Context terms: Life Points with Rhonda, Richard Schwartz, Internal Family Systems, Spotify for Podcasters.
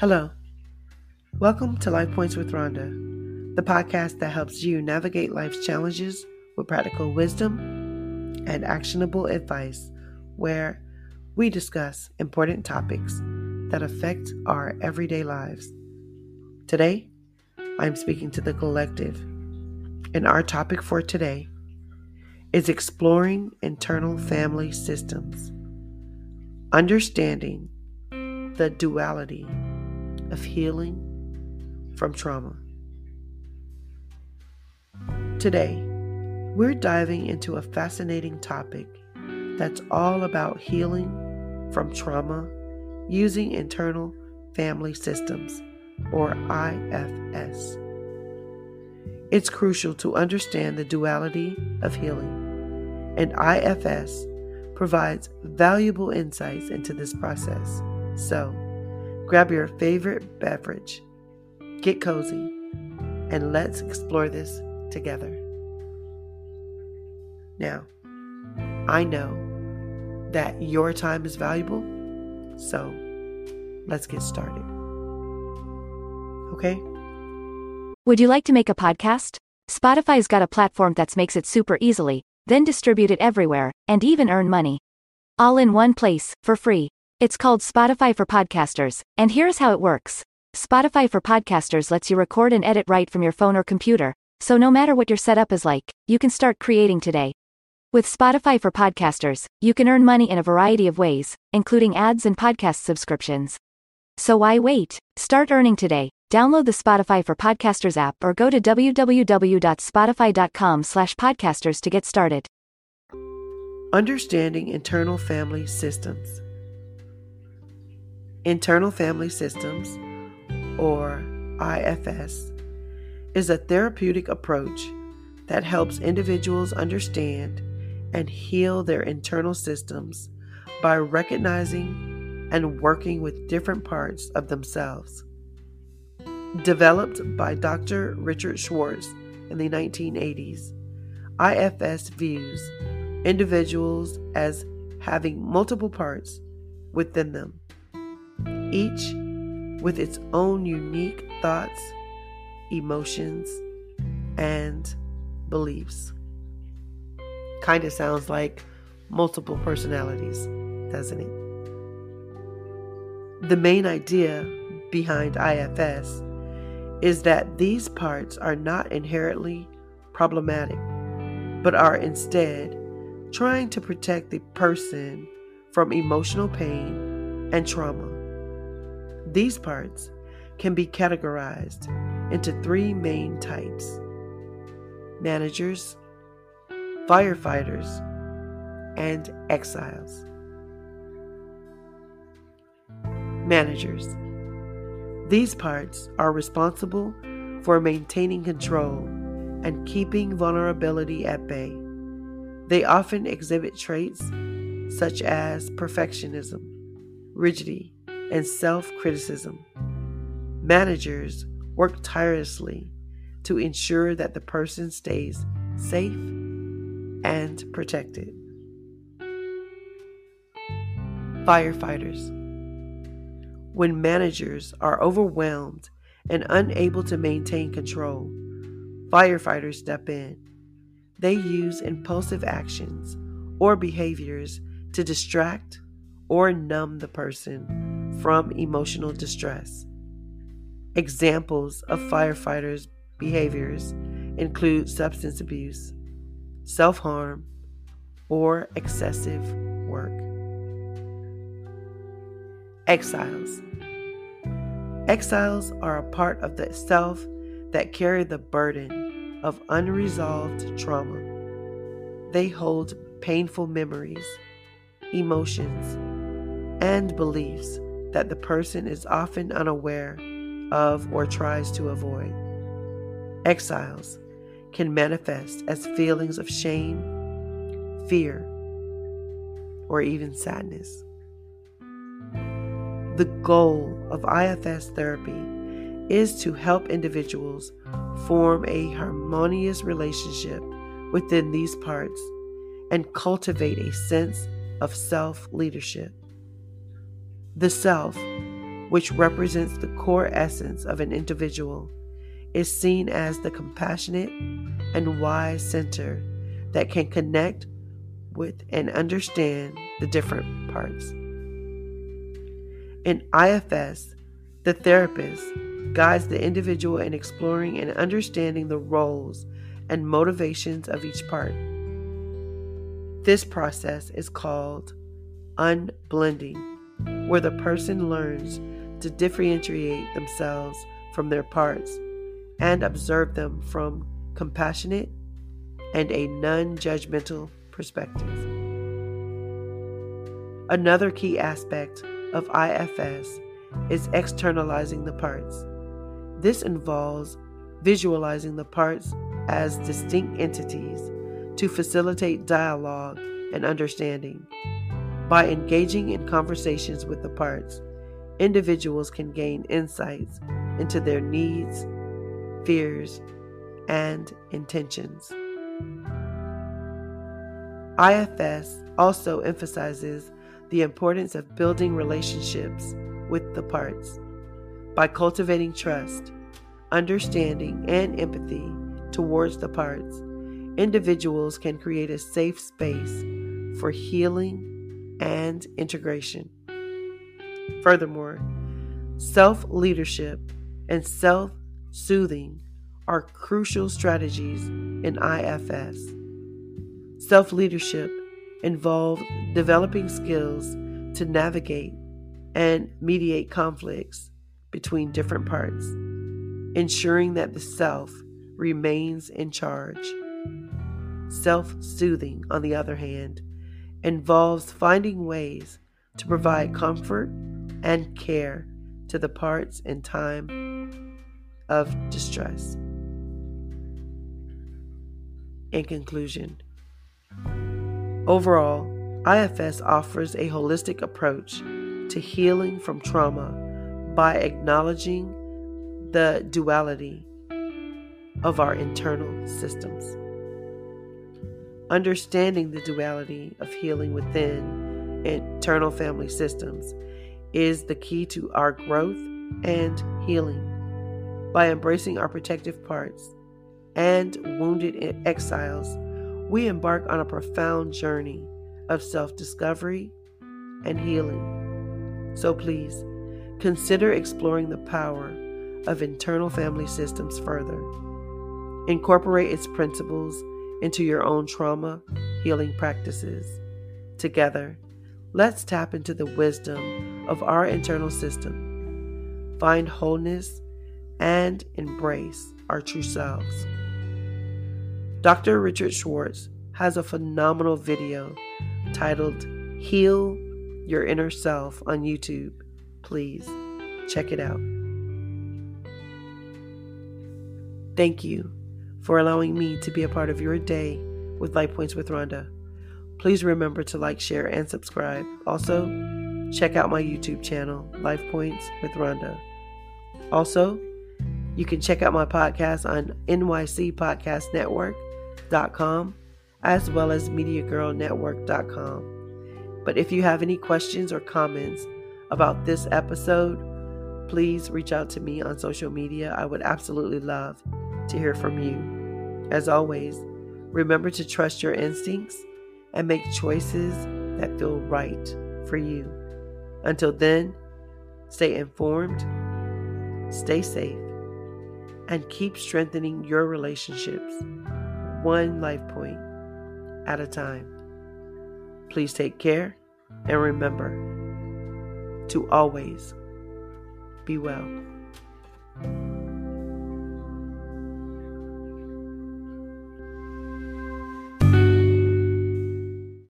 Hello. Welcome to Life Points with Rhonda, the podcast that helps you navigate life's challenges with practical wisdom and actionable advice, where we discuss important topics that affect our everyday lives. Today, I'm speaking to the collective, and our topic for today is exploring internal family systems, understanding the duality of healing from trauma. Today, we're diving into a fascinating topic that's all about healing from trauma using internal family systems, or IFS. It's crucial to understand the duality of healing, and IFS provides valuable insights into this process. So, grab your favorite beverage, get cozy, and let's explore this together. Now, I know that your time is valuable, so let's get started. Okay? Would you like to make a podcast? Spotify's got a platform that makes it super easily, then distribute it everywhere, and even earn money. All in one place, for free. It's called Spotify for Podcasters, and here's how it works. Spotify for Podcasters lets you record and edit right from your phone or computer, so no matter what your setup is like, you can start creating today. With Spotify for Podcasters, you can earn money in a variety of ways, including ads and podcast subscriptions. So why wait? Start earning today. Download the Spotify for Podcasters app or go to www.spotify.com/podcasters to get started. Understanding internal family systems. Internal Family Systems, or IFS, is a therapeutic approach that helps individuals understand and heal their internal systems by recognizing and working with different parts of themselves. Developed by Dr. Richard Schwartz in the 1980s, IFS views individuals as having multiple parts within them, each with its own unique thoughts, emotions, and beliefs. Kind of sounds like multiple personalities, doesn't it? The main idea behind IFS is that these parts are not inherently problematic, but are instead trying to protect the person from emotional pain and trauma. These parts can be categorized into three main types: managers, firefighters, and exiles. Managers. These parts are responsible for maintaining control and keeping vulnerability at bay. They often exhibit traits such as perfectionism, rigidity, and self-criticism. Managers work tirelessly to ensure that the person stays safe and protected. Firefighters. When managers are overwhelmed and unable to maintain control, firefighters step in. They use impulsive actions or behaviors to distract or numb the person from emotional distress. Examples of firefighters' behaviors include substance abuse, self-harm, or excessive work. Exiles. Exiles are a part of the self that carry the burden of unresolved trauma. They hold painful memories, emotions, and beliefs that the person is often unaware of or tries to avoid. Exiles can manifest as feelings of shame, fear, or even sadness. The goal of IFS therapy is to help individuals form a harmonious relationship within these parts and cultivate a sense of self-leadership. The self which represents the core essence of an individual, is seen as the compassionate and wise center that can connect with and understand the different parts. In IFS, the therapist guides the individual in exploring and understanding the roles and motivations of each part. This process is called unblending, where the person learns to differentiate themselves from their parts and observe them from compassionate and a non-judgmental perspective. Another key aspect of IFS is externalizing the parts. This involves visualizing the parts as distinct entities to facilitate dialogue and understanding. By engaging in conversations with the parts, individuals can gain insights into their needs, fears, and intentions. IFS also emphasizes the importance of building relationships with the parts. By cultivating trust, understanding, and empathy towards the parts, individuals can create a safe space for healing and integration. Furthermore, self-leadership and self-soothing are crucial strategies in IFS. Self-leadership involves developing skills to navigate and mediate conflicts between different parts, ensuring that the self remains in charge. Self-soothing, on the other hand, involves finding ways to provide comfort and care to the parts in time of distress. In conclusion, overall, IFS offers a holistic approach to healing from trauma by acknowledging the duality of our internal systems. Understanding the duality of healing within internal family systems is the key to our growth and healing. By embracing our protective parts and wounded exiles, we embark on a profound journey of self-discovery and healing. So please, consider exploring the power of internal family systems further. Incorporate its principles into your own trauma healing practices. Together, let's tap into the wisdom of our internal system, find wholeness, and embrace our true selves. Dr. Richard Schwartz has a phenomenal video titled Heal Your Inner Self on YouTube. Please check it out. Thank you for allowing me to be a part of your day with Life Points with Rhonda. Please remember to like, share, and subscribe. Also, check out my YouTube channel, Life Points with Rhonda. Also, you can check out my podcast on nycpodcastnetwork.com as well as MediaGirlNetwork.com. But if you have any questions or comments about this episode, please reach out to me on social media. I would absolutely love to hear from you. As always, remember to trust your instincts and make choices that feel right for you. Until then, stay informed, stay safe, and keep strengthening your relationships, one life point at a time. Please take care, and remember to always be well.